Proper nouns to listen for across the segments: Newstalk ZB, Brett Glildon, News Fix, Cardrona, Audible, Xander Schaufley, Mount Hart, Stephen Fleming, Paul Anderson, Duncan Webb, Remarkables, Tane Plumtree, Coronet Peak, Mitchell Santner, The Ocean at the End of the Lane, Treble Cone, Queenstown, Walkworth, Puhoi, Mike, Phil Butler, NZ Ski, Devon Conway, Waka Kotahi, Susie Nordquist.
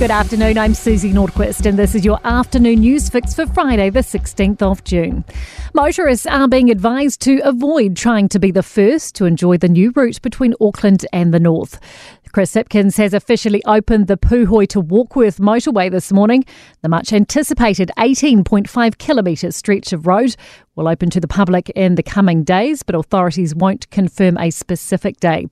Good afternoon, I'm Susie Nordquist and this is your afternoon news fix for Friday the 16th of June. Motorists are being advised to avoid trying to be the first to enjoy the new route between Auckland and the north. Chris Hipkins has officially opened the Puhoi to Walkworth motorway this morning. The much-anticipated 18.5-kilometre stretch of road will open to the public in the coming days, but authorities won't confirm a specific day.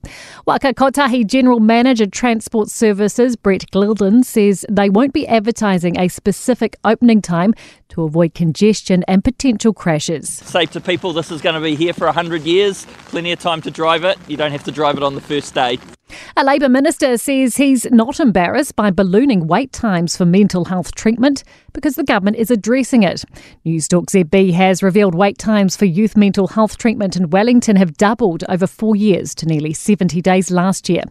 Waka Kotahi General Manager Transport Services Brett Glildon says they won't be advertising a specific opening time to avoid congestion and potential crashes. Say to people, this is going to be here for 100 years, plenty of time to drive it. You don't have to drive it on the first day. A Labour minister says he's not embarrassed by ballooning wait times for mental health treatment because the government is addressing it. Newstalk ZB has revealed wait times for youth mental health treatment in Wellington have doubled over 4 years to nearly 70 days last year.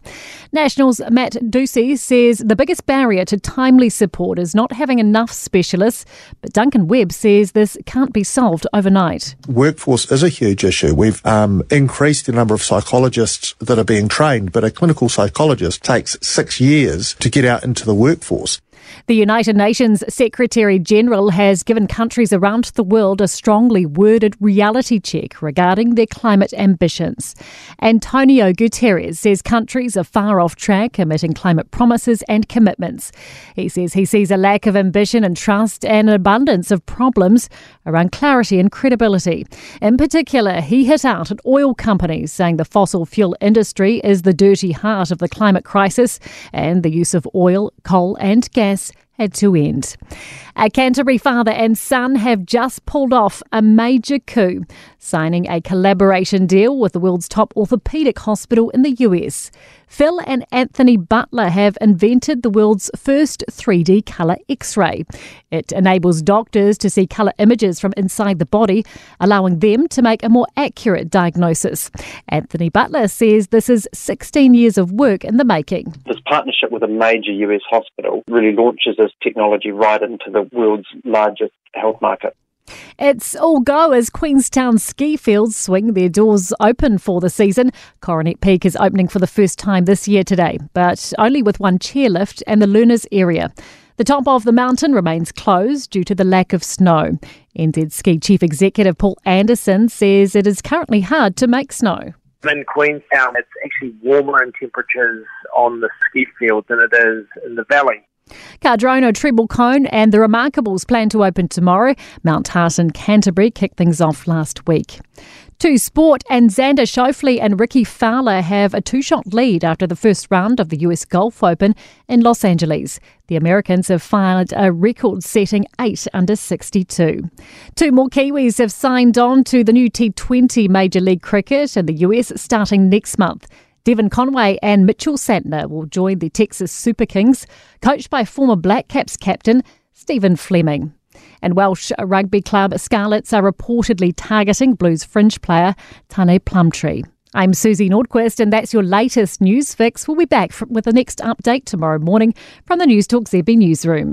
Nationals Matt Ducey says the biggest barrier to timely support is not having enough specialists, but Duncan Webb says this can't be solved overnight. Workforce is a huge issue. We've increased the number of psychologists that are being trained, but a clinical psychologist takes 6 years to get out into the workforce. The United Nations Secretary-General has given countries around the world a strongly worded reality check regarding their climate ambitions. Antonio Guterres says countries are far off track, omitting climate promises and commitments. He says he sees a lack of ambition and trust and an abundance of problems around clarity and credibility. In particular, he hit out at oil companies, saying the fossil fuel industry is the dirty heart of the climate crisis and the use of oil, coal and gas had to end. A Canterbury father and son have just pulled off a major coup, signing a collaboration deal with the world's top orthopaedic hospital in the US. Phil and Anthony Butler have invented the world's first 3D colour X-ray. It enables doctors to see colour images from inside the body, allowing them to make a more accurate diagnosis. Anthony Butler says this is 16 years of work in the making. This partnership with a major US hospital really launches this technology right into the world's largest health market. It's all go as Queenstown ski fields swing their doors open for the season. Coronet Peak is opening for the first time this year today, but only with one chairlift and the learners area. The top of the mountain remains closed due to the lack of snow. NZ Ski Chief Executive Paul Anderson says it is currently hard to make snow. In Queenstown, it's actually warmer in temperatures on the ski field than it is in the valley. Cardrona, Treble Cone and the Remarkables plan to open tomorrow. Mount Hart and Canterbury kicked things off last week. To sport, and Xander Schaufley and Ricky Fowler have a two-shot lead after the first round of the US Golf Open in Los Angeles. The Americans have fired a record-setting 8 under 62. Two more Kiwis have signed on to the new T20 Major League Cricket in the US starting next month. Devon Conway and Mitchell Santner will join the Texas Super Kings, coached by former Black Caps captain Stephen Fleming. And Welsh rugby club Scarlets are reportedly targeting Blues fringe player Tane Plumtree. I'm Susie Nordquist and that's your latest news fix. We'll be back with the next update tomorrow morning from the Newstalk ZB newsroom.